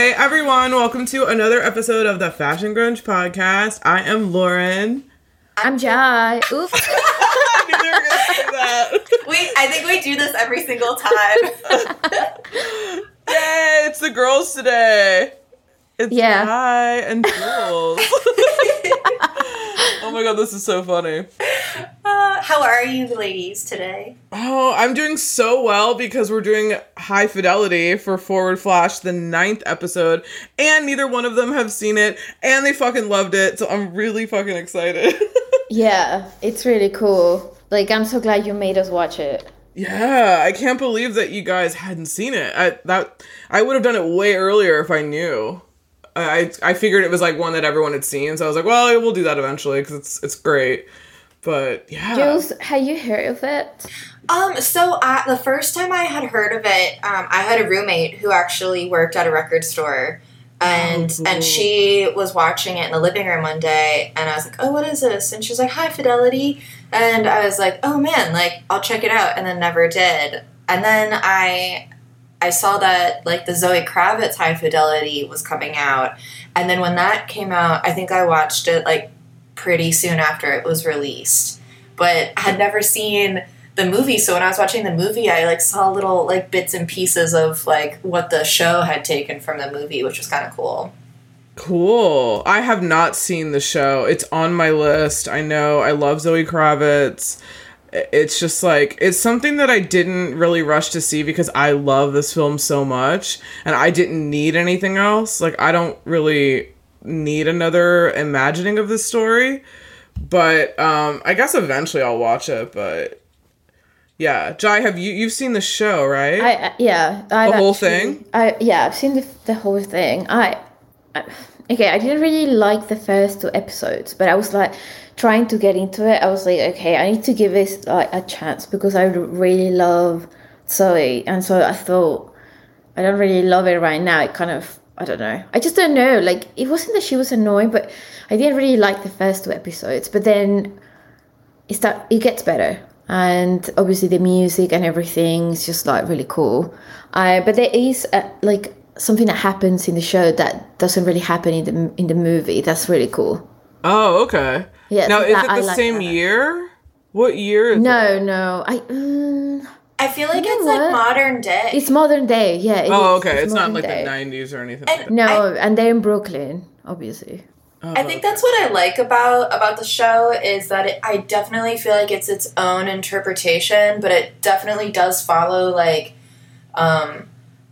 Hey everyone, welcome to another episode of the Fashion Grunge podcast. I am Lauren. I'm Jai. Oops. I knew they were going to say that. I think we do this every single time. Yay, it's the girls today. It's Jai and Jules. Oh my god, this is so funny. How are you ladies today? Oh, I'm doing so well because we're doing High Fidelity for Forward Flash, the 9th episode, and neither one of them have seen it, and they fucking loved it, so I'm really fucking excited. Yeah, it's really cool. Like, I'm so glad you made us watch it. Yeah, I can't believe that you guys hadn't seen it. I would have done it way earlier if I knew. I figured it was, like, one that everyone had seen, so I was like, well, we'll do that eventually because it's great. But, yeah. Jules, have you heard of it? So, the first time I had heard of it, I had a roommate who actually worked at a record store. And she was watching it in the living room one day. And I was like, oh, what is this? And she was like, High Fidelity. And I was like, oh, man, like, I'll check it out. And then never did. And then I saw that, like, the Zoe Kravitz High Fidelity was coming out. And then when that came out, I think I watched it, like, pretty soon after it was released, but had never seen the movie. So when I was watching the movie, I like saw little like bits and pieces of like what the show had taken from the movie, which was kind of cool. I have not seen the show. It's on my list. I know I love Zoe Kravitz. It's just like, it's something that I didn't really rush to see because I love this film so much and I didn't need anything else. Like, I don't really need another imagining of this story, but I guess eventually I'll watch it. But yeah, Jai, have you've seen the show, right? I've seen the whole thing. I didn't really like the first two episodes, but I was like trying to get into it. I was like, okay, I need to give this like a chance because I really love Zoe, and so I thought I don't really love it right now. It kind of, I don't know. I just don't know. Like, it wasn't that she was annoying, but I didn't really like the first two episodes. But then it gets better. And obviously the music and everything is just, like, really cool. But there is, like, something that happens in the show that doesn't really happen in the movie. That's really cool. Oh, okay. Yeah. Now, is it the same year? What year is it? No. I feel like it's like modern day. It's modern day, yeah. Oh, okay. It's not like the 90s or anything like that. No, and they're in Brooklyn, obviously. I think that's what I like about the show is that I definitely feel like it's its own interpretation, but it definitely does follow like,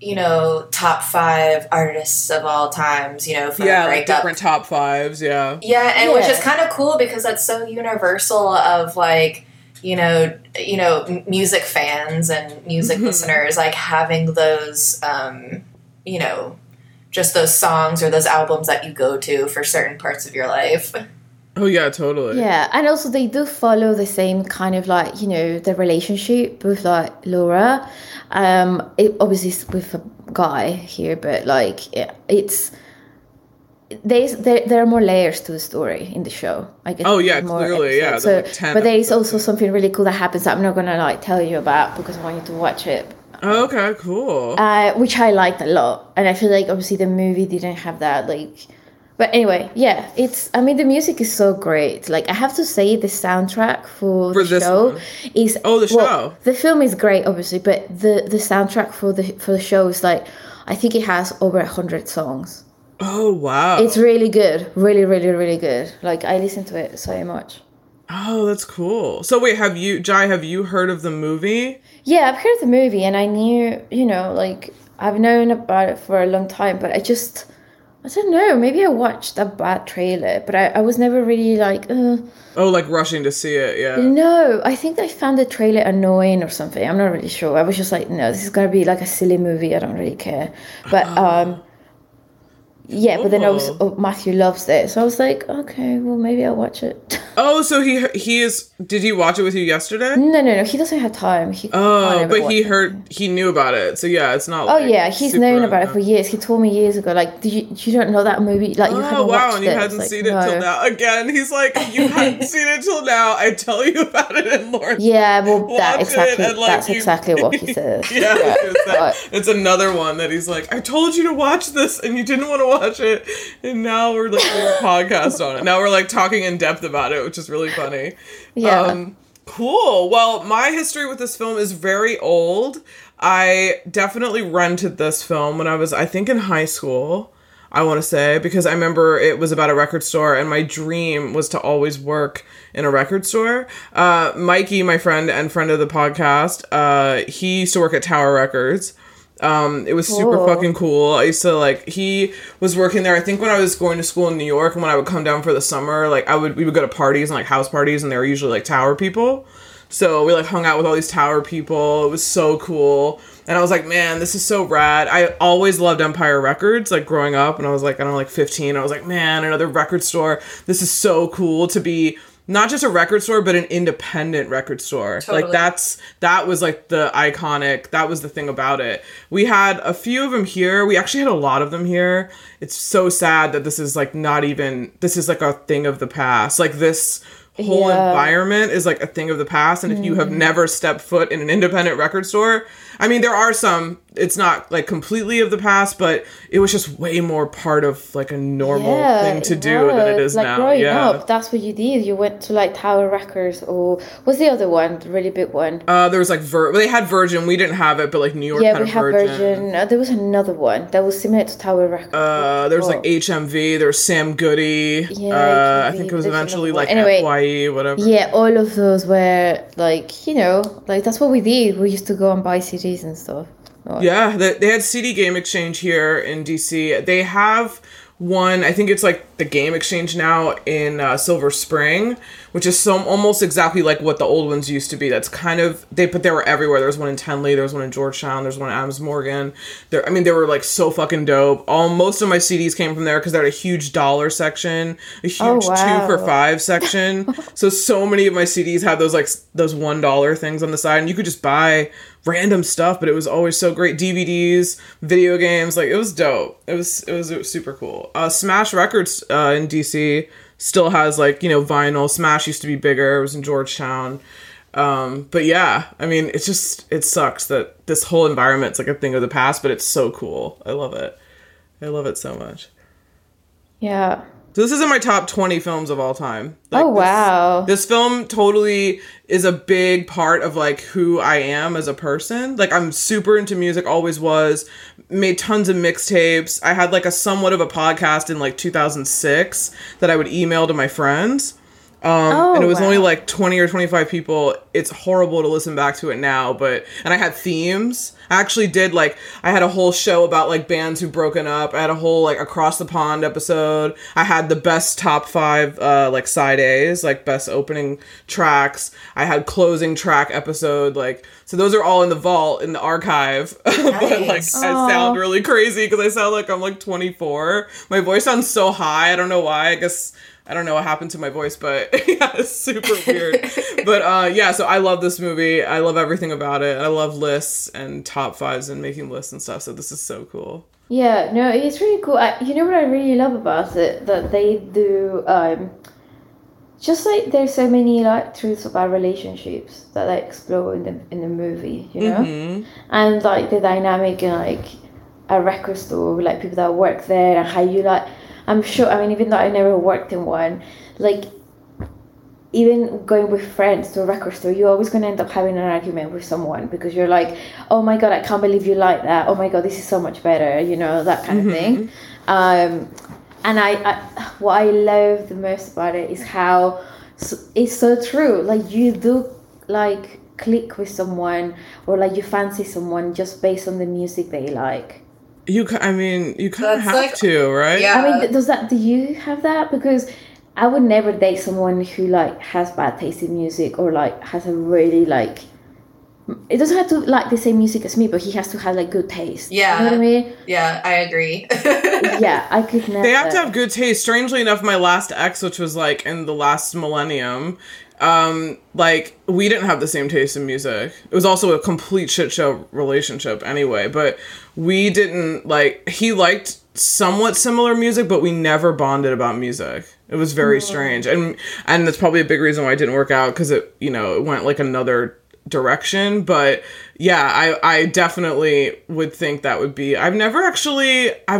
you know, top 5 artists of all times, you know, like different top 5s, yeah. Yeah, and which is kind of cool because that's so universal of like, you know, music fans and music listeners, like having those, you know, just those songs or those albums that you go to for certain parts of your life. Oh, yeah, totally. Yeah, and also they do follow the same kind of like, you know, the relationship with like Laura. It obviously is with a guy here, but like it's... There are more layers to the story in the show. I guess. Oh yeah, clearly, yeah. So, like 10 but there is also something really cool that happens that I'm not gonna like tell you about because I want you to watch it. Oh, okay, cool. Which I liked a lot, and I feel like obviously the movie didn't have that. Like, but anyway, yeah, it's. I mean, the music is so great. Like, I have to say, the soundtrack for the show one. Is show. The film is great, obviously, but the soundtrack for the show is like, I think it has over 100 songs. Oh, wow. It's really good. Really, really, really good. Like, I listen to it so much. Oh, that's cool. So, wait, Jai, have you heard of the movie? Yeah, I've heard of the movie, and I knew, you know, like, I've known about it for a long time, but I don't know, maybe I watched a bad trailer, but I was never really like, like rushing to see it, yeah. No, I think I found the trailer annoying or something. I'm not really sure. I was just like, no, this is going to be like a silly movie. I don't really care. But, Yeah, but then Matthew loves it, so I was like, okay, well, maybe I'll watch it. Oh, so he is... Did he watch it with you yesterday? No. He doesn't have time. He knew about it. So, yeah, it's not like... Oh, yeah. He's known about it for years. He told me years ago, like, you don't know that movie? Like, you haven't watched it. And you hadn't seen it till now. Again, he's like, you hadn't seen it till now. I tell you about it and Lauren... Yeah, well, that's exactly what he says. Yeah, yeah. It's another one that he's like, I told you to watch this and you didn't want to watch it. And now we're like doing a podcast on it. Now we're like talking in depth about it, which is really funny. Yeah. Cool. Well, my history with this film is very old. I definitely rented this film when I was, I think, in high school, I want to say, because I remember it was about a record store and my dream was to always work in a record store. Mikey, my friend and friend of the podcast, he used to work at Tower Records. It was super fucking cool. I used to he was working there, I think, when I was going to school in New York, and when I would come down for the summer, we would go to parties and house parties, and they were usually Tower people. So we hung out with all these Tower people. It was so cool. And I was like, man, this is so rad. I always loved Empire Records, growing up, and I was I don't know, 15. I was like, man, another record store. This is so cool to be not just a record store, but an independent record store. Totally. That was the iconic, that was the thing about it. We had a few of them here. We actually had a lot of them here. It's so sad that this is not even a thing of the past. This whole environment is a thing of the past. And if you have never stepped foot in an independent record store, I mean, there are some, it's not completely of the past, but it was just way more part of a normal thing to do than it is now. Growing up, that's what you did. You went to Tower Records, or what's the other one, the really big one? There was they had Virgin. We didn't have it, but New York had Virgin. Yeah, we had Virgin. There was another one that was similar to Tower Records. There was HMV. There was Sam Goody. Yeah, I think it was eventually FYE, whatever. Yeah, all of those were that's what we did. We used to go and buy CDs and stuff. Oh. Yeah, they had CD Game Exchange here in DC. They have one, I think it's the Game Exchange now in Silver Spring, which is almost exactly what the old ones used to be. That's they were everywhere. There was one in Tenley, there was one in Georgetown, there's one in Adams Morgan. They were so fucking dope. Most of my CDs came from there because they had a huge dollar section, a huge 2 for $5 section. so many of my CDs had those those $1 things on the side, and you could just buy random stuff, but it was always so great. DVDs, video games, it was dope. It was super cool. Smash Records in DC still has vinyl. Smash used to be bigger. It was in Georgetown. But yeah, I mean, it's just, it sucks that this whole environment's a thing of the past, but it's so cool. I love it. I love it so much. Yeah. So this is in my top 20 films of all time. Wow. This film totally is a big part of who I am as a person. I'm super into music, always was. Made tons of mixtapes. I had a somewhat of a podcast in 2006 that I would email to my friends. And it was only 20 or 25 people. It's horrible to listen back to it now, and I had themes. I actually did I had a whole show about bands who've broken up. I had a whole Across the Pond episode. I had the best top 5 side A's, best opening tracks. I had closing track episode. So those are all in the vault in the archive. Nice. But I sound really crazy because I sound like I'm 24. My voice sounds so high. I don't know why. I guess. I don't know what happened to my voice, but yeah, it's super weird. But yeah, so I love this movie. I love everything about it. I love lists and top fives and making lists and stuff. So this is so cool. Yeah, no, it's really cool. You know what I really love about it? That they do, there's so many truths about relationships that they explore in the movie, you know? Mm-hmm. And the dynamic in a record store, with people that work there and how you I'm sure, I mean, even though I never worked in one, even going with friends to a record store, you're always going to end up having an argument with someone because you're oh my God, I can't believe you like that. Oh my God, this is so much better, that kind of thing. And what I love the most about it is how it's so true. You do, click with someone or, you fancy someone just based on the music they like. You kind of have to, right? Yeah. I mean, do you have that? Because I would never date someone who, has bad taste in music or, has a really, It doesn't have to like the same music as me, but he has to have like good taste. Yeah. You know what I mean? Yeah, I agree. Yeah, I could never. They have to have good taste. Strangely enough, my last ex, which was like in the last millennium, like we didn't have the same taste in music. It was also a complete shit show relationship anyway, but we didn't like, he liked somewhat similar music, but we never bonded about music. It was very strange. And that's probably a big reason why it didn't work out, because it, you know, it went like another direction. But yeah, I definitely would think that would be, I've never actually I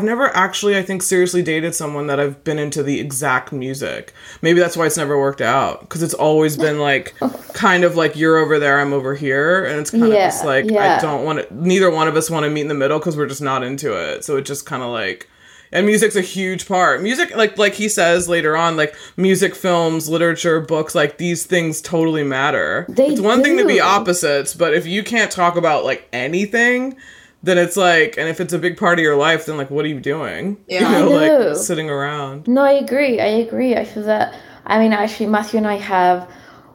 think seriously dated someone that I've been into the exact music. Maybe that's why it's never worked out, because it's always been like kind of like you're over there, I'm over here, and it's kind of just like I don't want to, neither one of us want to meet in the middle because we're just not into it. So it just kind of like, and music's a huge part. Music, like he says later on, like music, films, literature, books, like these things totally matter. It's one thing to be opposites, but if you can't talk about like anything, then it's like, and if it's a big part of your life, then like, what are you doing? Yeah. You know, like sitting around. No, I agree. I feel that, I mean, actually Matthew and I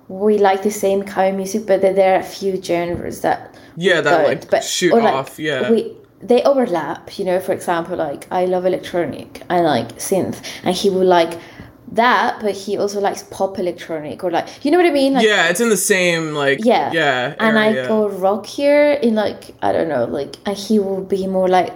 we like the same kind of music, but there are a few genres that they overlap, you know. For example, like I love electronic and like synth, and he would like that, but he also likes pop electronic, or like, you know what I mean? Like, yeah, it's in the same like area, and I go rockier in like, I don't know, like, and he will be more like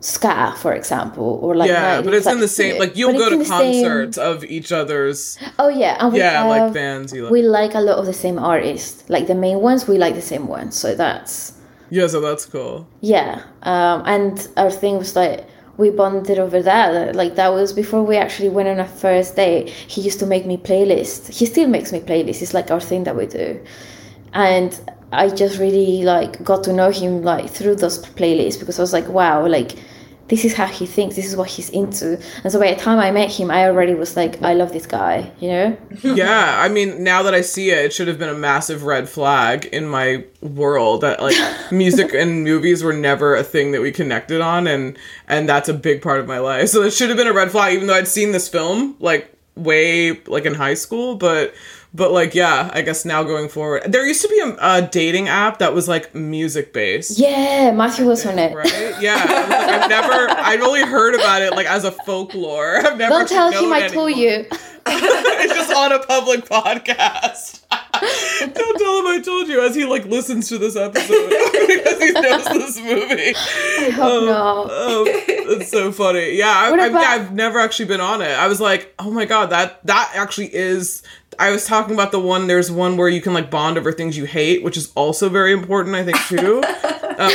ska, for example, or like but it's like, in the same like you'll go to concerts of each other's and like bands you like. We like a lot of the same artists, like the main ones, we like the same ones, so that's. Yeah, so that's cool. Yeah, and our thing was like we bonded over that. Like that was before we actually went on our first date. He used to make me playlists. He still makes me playlists. It's like our thing that we do, and I just really like got to know him like through those playlists, because I was like, wow, like this is how he thinks. This is what he's into. And so by the time I met him, I already was like, I love this guy, you know? Yeah. I mean, now that I see it, it should have been a massive red flag in my world that like music and movies were never a thing that we connected on. And that's a big part of my life. So it should have been a red flag, even though I'd seen this film like way like in high school, but like, yeah, I guess now going forward, there used to be a dating app that was like music based. Yeah, Matthew was on it. Right? Yeah, I've only heard about it like as a folklore. I've never. Don't tell him I told you. It's just on a public podcast. Don't tell him I told you, as he like listens to this episode because he knows this movie. I hope not. That's so funny. Yeah, I've never actually been on it. I was like, oh my god, that actually is. I was talking about the one. There's one where you can like bond over things you hate, which is also very important, I think, too.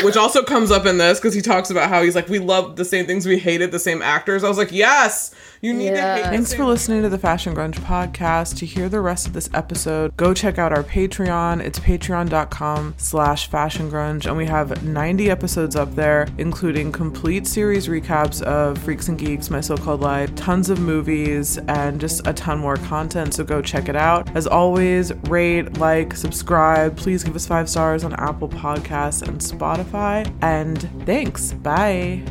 Which also comes up in this, because he talks about how he's like, we loved the same things, we hated the same actors. I was like, yes, you need to hate. Thanks for listening to the Fashion Grunge podcast. To hear the rest of this episode, go check out our Patreon. It's patreon.com/fashiongrunge, and we have 90 episodes up there, including complete series recaps of Freaks and Geeks, My So-Called Life, tons of movies, and just a ton more content. So go check it out. As always, rate, like, subscribe. Please give us 5 stars on Apple Podcasts and Spotify. And thanks. Bye.